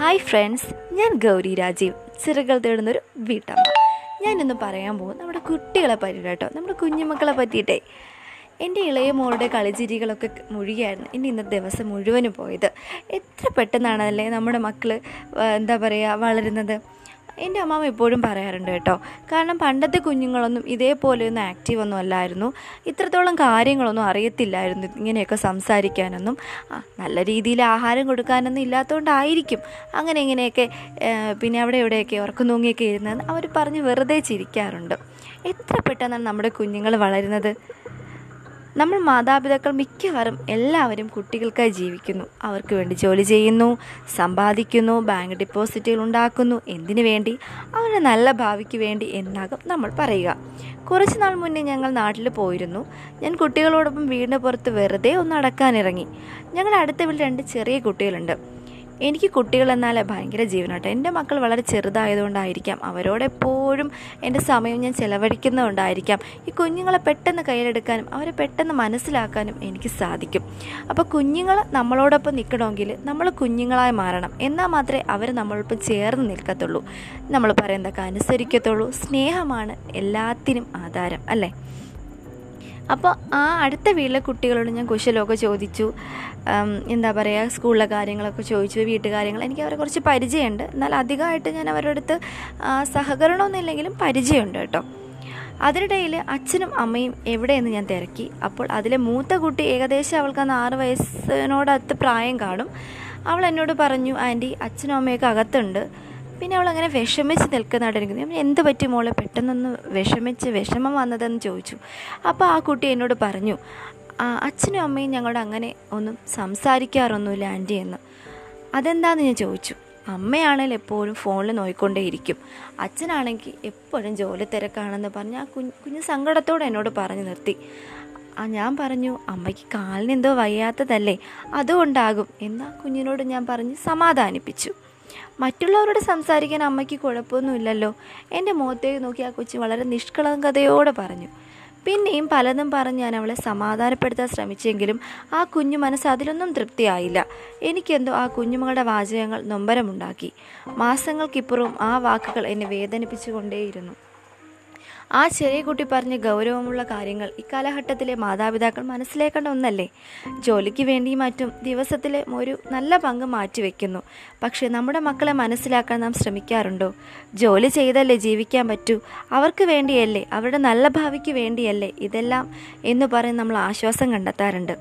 Hi friends, ഞാൻ ഗൗരി രാജീവ്, ചിറകൾ തേടുന്നൊരു വീട്ടമ്മ. ഞാനിന്ന് പറയാൻ പോകും നമ്മുടെ കുട്ടികളെ പറ്റിയിട്ട് കേട്ടോ, നമ്മുടെ കുഞ്ഞുമക്കളെ പറ്റിയിട്ടേ. എൻ്റെ ഇളയ മോളുടെ കളിചിരികളൊക്കെ മുഴുകിയായിരുന്നു എൻ്റെ ഇന്നത്തെ ദിവസം മുഴുവനും പോയത്. എത്ര പെട്ടെന്നാണ് അല്ലേ നമ്മുടെ മക്കൾ എന്താ പറയുക വളരുന്നത്. എൻ്റെ അമ്മാമ എപ്പോഴും പറയാറുണ്ട് കേട്ടോ, കാരണം പണ്ടത്തെ കുഞ്ഞുങ്ങളൊന്നും ഇതേപോലെയൊന്നും ആക്റ്റീവ് ഒന്നും അല്ലായിരുന്നു, ഇത്രത്തോളം കാര്യങ്ങളൊന്നും അറിയത്തില്ലായിരുന്നു, ഇങ്ങനെയൊക്കെ സംസാരിക്കാനൊന്നും നല്ല രീതിയിൽ ആഹാരം കൊടുക്കാനൊന്നും ഇല്ലാത്തതുകൊണ്ടായിരിക്കും അങ്ങനെ ഇങ്ങനെയൊക്കെ പിന്നെ അവിടെ ഇവിടെയൊക്കെ ഉറക്കം തൂങ്ങിയൊക്കെ ഇരുന്നതെന്ന് അവർ പറഞ്ഞ് വെറുതെ ചിരിക്കാറുണ്ട്. എത്ര പെട്ടെന്നാണ് നമ്മുടെ കുഞ്ഞുങ്ങൾ വളരുന്നത്. നമ്മൾ മാതാപിതാക്കൾ മിക്കവാറും എല്ലാവരും കുട്ടികൾക്കായി ജീവിക്കുന്നു, അവർക്ക് വേണ്ടി ജോലി ചെയ്യുന്നു, സമ്പാദിക്കുന്നു, ബാങ്ക് ഡെപ്പോസിറ്റുകൾ ഉണ്ടാക്കുന്നു. എന്തിനു വേണ്ടി? അവരുടെ നല്ല ഭാവിക്ക് വേണ്ടി എന്നാകും നമ്മൾ പറയുക. കുറച്ച് നാൾ മുന്നേ ഞങ്ങൾ നാട്ടിൽ പോയിരുന്നു. ഞാൻ കുട്ടികളോടൊപ്പം വീടിന് പുറത്ത് വെറുതെ ഒന്ന് നടക്കാനിറങ്ങി. ഞങ്ങളുടെ അടുത്ത വീട്ടിൽ രണ്ട് ചെറിയ കുട്ടികളുണ്ട്. എനിക്ക് കുട്ടികളെന്നാലേ ഭയങ്കര ജീവനാട്ടോ. എൻ്റെ മക്കൾ വളരെ ചെറുതായതുകൊണ്ടായിരിക്കാം, അവരോടെപ്പോഴും എൻ്റെ സമയം ഞാൻ ചിലവഴിക്കുന്നതുകൊണ്ടായിരിക്കാം ഈ കുഞ്ഞുങ്ങളെ പെട്ടെന്ന് കയ്യിലെടുക്കാനും അവരെ പെട്ടെന്ന് മനസ്സിലാക്കാനും എനിക്ക് സാധിക്കും. അപ്പോൾ കുഞ്ഞുങ്ങൾ നമ്മളോടൊപ്പം നിൽക്കണമെങ്കിൽ നമ്മൾ കുഞ്ഞുങ്ങളായി മാറണം. എന്നാൽ മാത്രമേ അവർ നമ്മളോടൊപ്പം ചേർന്ന് നിൽക്കത്തുള്ളൂ, നമ്മൾ പറയുന്നതൊക്കെ അനുസരിക്കത്തുള്ളൂ. സ്നേഹമാണ് എല്ലാത്തിനും ആധാരം അല്ലേ. അപ്പോൾ ആ അടുത്ത വീട്ടിലെ കുട്ടികളോട് ഞാൻ കുശലമൊക്കെ ചോദിച്ചു, എന്താ പറയുക, സ്കൂളിലെ കാര്യങ്ങളൊക്കെ ചോദിച്ചു, വീട്ടുകാര്യങ്ങൾ. എനിക്ക് അവരെ കുറച്ച് പരിചയമുണ്ട്, എന്നാൽ അധികമായിട്ട് ഞാൻ അവരുടെ അടുത്ത് സഹകരണമൊന്നുമില്ലെങ്കിലും പരിചയമുണ്ട് കേട്ടോ. അതിനിടയിൽ അച്ഛനും അമ്മയും എവിടെയെന്ന് ഞാൻ തിരക്കി. അപ്പോൾ അതിലെ മൂത്ത കുട്ടി ഏകദേശം അവൾക്ക് അന്ന് 6 വയസ്സിനോടടുത്ത് പ്രായം കാണും. അവൾ എന്നോട് പറഞ്ഞു, ആൻറ്റി അച്ഛനും അമ്മയൊക്കെ അകത്തുണ്ട്. പിന്നെ അവളങ്ങനെ വിഷമിച്ച് നിൽക്കുന്നതായിട്ടിരിക്കുന്നു. ഞാൻ എന്ത് പറ്റി മോളെ പെട്ടെന്നൊന്ന് വിഷമം വന്നതെന്ന് ചോദിച്ചു. അപ്പോൾ ആ കുട്ടി എന്നോട് പറഞ്ഞു, അച്ഛനും അമ്മയും ഞങ്ങളോട് അങ്ങനെ ഒന്നും സംസാരിക്കാറൊന്നുമില്ല ആൻറ്റി എന്ന്. അതെന്താന്ന് ഞാൻ ചോദിച്ചു. അമ്മയാണെങ്കിൽ എപ്പോഴും ഫോണിൽ നോയിക്കൊണ്ടേയിരിക്കും, അച്ഛനാണെങ്കിൽ എപ്പോഴും ജോലി തിരക്കാണെന്ന് പറഞ്ഞ് ആ കുഞ്ഞ് സങ്കടത്തോടെ എന്നോട് പറഞ്ഞു നിർത്തി. ഞാൻ പറഞ്ഞു, അമ്മയ്ക്ക് കാലിനെന്തോ വയ്യാത്തതല്ലേ, അതുകൊണ്ടാകും എന്ന് കുഞ്ഞിനോട് ഞാൻ പറഞ്ഞ് സമാധാനിപ്പിച്ചു. മറ്റുള്ളവരോട് സംസാരിക്കാൻ അമ്മയ്ക്ക് കുഴപ്പമൊന്നുമില്ലല്ലോ. എൻ്റെ മുഖത്തേക്ക് നോക്കി ആ കൊച്ചു വളരെ നിഷ്കളങ്കതയോടെ പറഞ്ഞു. പിന്നെയും പലതും പറഞ്ഞ് ഞാൻ അവളെ സമാധാനപ്പെടുത്താൻ ശ്രമിച്ചെങ്കിലും ആ കുഞ്ഞു മനസ്സ് അതിലൊന്നും തൃപ്തിയായില്ല. എനിക്കെന്തോ ആ കുഞ്ഞുമകളുടെ വാചകങ്ങൾ നൊമ്പരമുണ്ടാക്കി. മാസങ്ങൾക്കിപ്പുറവും ആ വാക്കുകൾ എന്നെ വേദനിപ്പിച്ചു കൊണ്ടേയിരുന്നു. ആ ചെറിയ കുട്ടി പറഞ്ഞ ഗൗരവമുള്ള കാര്യങ്ങൾ ഇക്കാലഘട്ടത്തിലെ മാതാപിതാക്കൾ മനസ്സിലാക്കേണ്ട ഒന്നല്ലേ. ജോലിക്ക് വേണ്ടിയും മറ്റും ദിവസത്തിലെ ഒരു നല്ല പങ്ക് മാറ്റിവെക്കുന്നു. പക്ഷേ നമ്മുടെ മക്കളെ മനസ്സിലാക്കാൻ നാം ശ്രമിക്കാറുണ്ടോ? ജോലി ചെയ്തല്ലേ ജീവിക്കാൻ പറ്റൂ, അവർക്ക് വേണ്ടിയല്ലേ, അവരുടെ നല്ല ഭാവിക്ക് വേണ്ടിയല്ലേ ഇതെല്ലാം എന്ന് പറഞ്ഞ് നമ്മൾ ആശ്വാസം കണ്ടെത്താറുണ്ട്.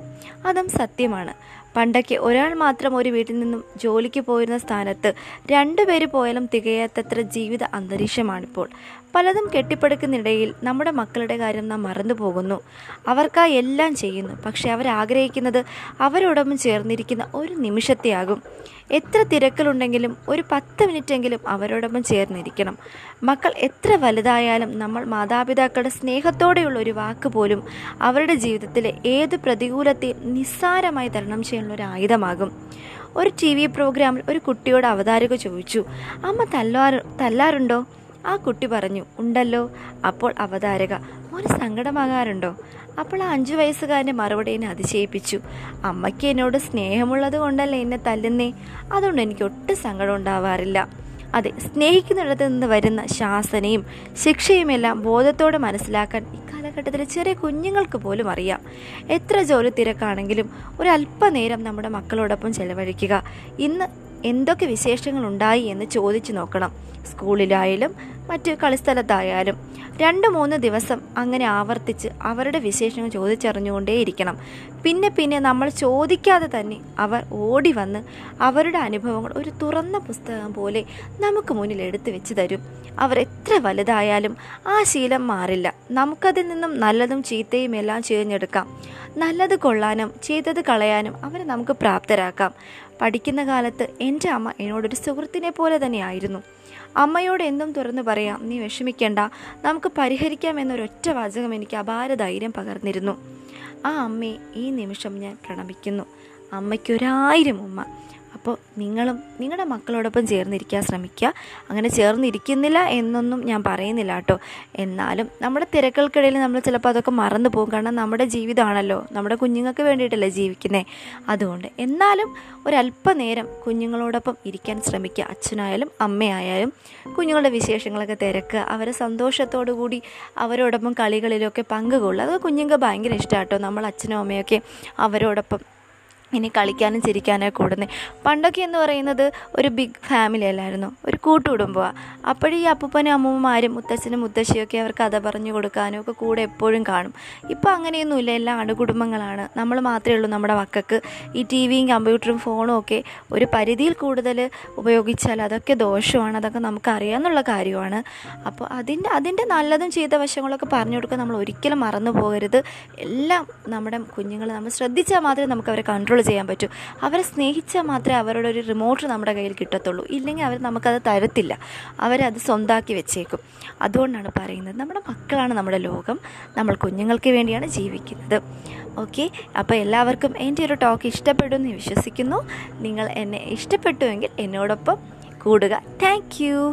അതും സത്യമാണ്. പണ്ടൊക്കെ ഒരാൾ മാത്രം ഒരു വീട്ടിൽ നിന്നും ജോലിക്ക് പോയിരുന്ന സ്ഥാനത്ത് 2 പേര് പോയാലും തികയാത്തത്ര ജീവിത അന്തരീക്ഷമാണിപ്പോൾ. പലതും കെട്ടിപ്പടുക്കുന്നിടയിൽ നമ്മുടെ മക്കളുടെ കാര്യം നാം മറന്നു പോകുന്നു. അവർക്കായി എല്ലാം ചെയ്യുന്നു, പക്ഷെ അവരാഗ്രഹിക്കുന്നത് അവരോടൊപ്പം ചേർന്നിരിക്കുന്ന ഒരു നിമിഷത്തെയാകും. എത്ര തിരക്കിലുണ്ടെങ്കിലും ഒരു 10 മിനിറ്റെങ്കിലും അവരോടൊപ്പം ചേർന്നിരിക്കണം. മക്കൾ എത്ര വലുതായാലും നമ്മൾ മാതാപിതാക്കളുടെ സ്നേഹത്തോടെയുള്ള ഒരു വാക്ക് പോലും അവരുടെ ജീവിതത്തിലെ ഏത് പ്രതികൂലത്തെയും നിസ്സാരമായി തരണം ചെയ്യാനുള്ളൊരു ആയുധമാകും. ഒരു TV പ്രോഗ്രാമിൽ ഒരു കുട്ടിയോട് അവതാരക ചോദിച്ചു, അമ്മ തല്ലാറുണ്ടോ? ആ കുട്ടി പറഞ്ഞു, ഉണ്ടല്ലോ. അപ്പോൾ അവതാരക, മോന് സങ്കടമാകാറുണ്ടോ? അപ്പോൾ ആ 5 വയസ്സുകാരൻ്റെ മറുപടി എന്നെ അതിശയിപ്പിച്ചു. അമ്മയ്ക്ക് എന്നോട് സ്നേഹമുള്ളത് കൊണ്ടല്ലേ എന്നെ തല്ലുന്നേ, അതുകൊണ്ട് എനിക്ക് ഒട്ടും സങ്കടം ഉണ്ടാവാറില്ല. അതെ, സ്നേഹിക്കുന്നിടത്ത് നിന്ന് വരുന്ന ശാസനയും ശിക്ഷയുമെല്ലാം ബോധത്തോടെ മനസ്സിലാക്കാൻ ഇക്കാലഘട്ടത്തിൽ ചെറിയ കുഞ്ഞുങ്ങൾക്ക് പോലും അറിയാം. എത്ര ജോലി തിരക്കാണെങ്കിലും ഒരല്പനേരം നമ്മുടെ മക്കളോടൊപ്പം ചെലവഴിക്കുക. ഇന്ന് എന്തൊക്കെ വിശേഷങ്ങളുണ്ടായി എന്ന് ചോദിച്ചു നോക്കണം. സ്കൂളിലായാലും മറ്റ് കളിസ്ഥലത്തായാലും 2-3 ദിവസം അങ്ങനെ ആവർത്തിച്ച് അവരുടെ വിശേഷങ്ങൾ ചോദിച്ചറിഞ്ഞുകൊണ്ടേയിരിക്കണം. പിന്നെ പിന്നെ നമ്മൾ ചോദിക്കാതെ തന്നെ അവർ ഓടി വന്ന് അവരുടെ അനുഭവങ്ങൾ ഒരു തുറന്ന പുസ്തകം പോലെ നമുക്ക് മുന്നിൽ എടുത്തു വെച്ച് തരും. അവർ എത്ര വലുതായാലും ആ ശീലം മാറില്ല. നമുക്കതിൽ നിന്നും നല്ലതും ചീത്തയും എല്ലാം ചെയ്തെടുക്കാം. നല്ലത് കൊള്ളാനും ചീത്തത് കളയാനും അവരെ നമുക്ക് പ്രാപ്തരാക്കാം. പഠിക്കുന്ന കാലത്ത് എൻ്റെ അമ്മ എന്നോടൊരു സുഹൃത്തിനെ പോലെ തന്നെയായിരുന്നു. അമ്മയോട് എന്തും തുറന്നു പറയാം, നീ വിഷമിക്കേണ്ട, നമുക്ക് പരിഹരിക്കാം എന്നൊരൊറ്റ വാചകം എനിക്ക് അപാര ധൈര്യം പകർന്നിരുന്നു. ആ അമ്മയെ ഈ നിമിഷം ഞാൻ പ്രണമിക്കുന്നു. അമ്മയ്ക്കൊരായിരം ഉമ്മ. അപ്പോൾ നിങ്ങളും നിങ്ങളുടെ മക്കളോടൊപ്പം ചേർന്നിരിക്കാൻ ശ്രമിക്കുക. അങ്ങനെ ചേർന്നിരിക്കുന്നില്ല എന്നൊന്നും ഞാൻ പറയുന്നില്ല കേട്ടോ. എന്നാലും നമ്മുടെ തിരക്കുകൾക്കിടയിൽ നമ്മൾ ചിലപ്പോൾ അതൊക്കെ മറന്നു പോകും. കാരണം നമ്മുടെ ജീവിതമാണല്ലോ, നമ്മുടെ കുഞ്ഞുങ്ങൾക്ക് വേണ്ടിയിട്ടല്ലേ ജീവിക്കുന്നത്. അതുകൊണ്ട് എന്നാലും ഒരല്പനേരം കുഞ്ഞുങ്ങളോടൊപ്പം ഇരിക്കാൻ ശ്രമിക്കുക. അച്ഛനായാലും അമ്മയായാലും കുഞ്ഞുങ്ങളുടെ വിശേഷങ്ങളൊക്കെ തിരക്കുക, അവരെ സന്തോഷത്തോടു കൂടി അവരോടൊപ്പം കളികളിലൊക്കെ പങ്കുകൊള്ളുക. അത് കുഞ്ഞുങ്ങൾക്ക് ഭയങ്കര ഇഷ്ടമാട്ടോ. നമ്മൾ അച്ഛനും അമ്മയൊക്കെ അവരോടൊപ്പം ഇനി കളിക്കാനും ചിരിക്കാനൊക്കെ കൂടുന്നത്. പണ്ടൊക്കെ എന്ന് പറയുന്നത് ഒരു ബിഗ് ഫാമിലി അല്ലായിരുന്നു, ഒരു കൂട്ടുകുടുംബമാണ്. അപ്പോഴീ അപ്പൂപ്പനും അമ്മൂമ്മമാരും മുത്തച്ഛനും മുത്തശ്ശിയൊക്കെ അവർക്ക് കഥ പറഞ്ഞു കൊടുക്കാനും ഒക്കെ കൂടെ എപ്പോഴും കാണും. ഇപ്പോൾ അങ്ങനെയൊന്നുമില്ല, എല്ലാം അണുകുടുംബങ്ങളാണ്. നമ്മൾ മാത്രമേ ഉള്ളൂ. നമ്മുടെ മക്കൾക്ക് ഈ ടി വിയും കമ്പ്യൂട്ടറും ഫോണും ഒക്കെ ഒരു പരിധിയിൽ കൂടുതൽ ഉപയോഗിച്ചാൽ അതൊക്കെ ദോഷമാണ്. അതൊക്കെ നമുക്കറിയാമെന്നുള്ള കാര്യമാണ്. അപ്പോൾ അതിൻ്റെ നല്ലതും ചെയ്ത വശങ്ങളൊക്കെ പറഞ്ഞു കൊടുക്കാൻ നമ്മൾ ഒരിക്കലും മറന്നു പോകരുത്. എല്ലാം നമ്മുടെ കുഞ്ഞുങ്ങൾ നമ്മൾ ശ്രദ്ധിച്ചാൽ മാത്രമേ നമുക്ക് അവരെ കൺട്രോൾ ചെയ്യാൻ പറ്റൂ. അവരെ സ്നേഹിച്ചാൽ മാത്രമേ അവരുടെ ഒരു റിമോട്ട് നമ്മുടെ കയ്യിൽ കിട്ടത്തുള്ളൂ. ഇല്ലെങ്കിൽ അവർ നമുക്കത് തരത്തില്ല, അവരത് സ്വന്തമാക്കി വെച്ചേക്കും. അതുകൊണ്ടാണ് പറയുന്നത്, നമ്മുടെ മക്കളാണ് നമ്മുടെ ലോകം. നമ്മൾ കുഞ്ഞുങ്ങൾക്ക് വേണ്ടിയാണ് ജീവിക്കുന്നത്. ഓക്കെ, അപ്പോൾ എല്ലാവർക്കും എൻ്റെ ഒരു ടോക്ക് ഇഷ്ടപ്പെടുമെന്ന് വിശ്വസിക്കുന്നു. നിങ്ങൾ എന്നെ ഇഷ്ടപ്പെട്ടുവെങ്കിൽ എന്നോടൊപ്പം കൂടുക. Thank U.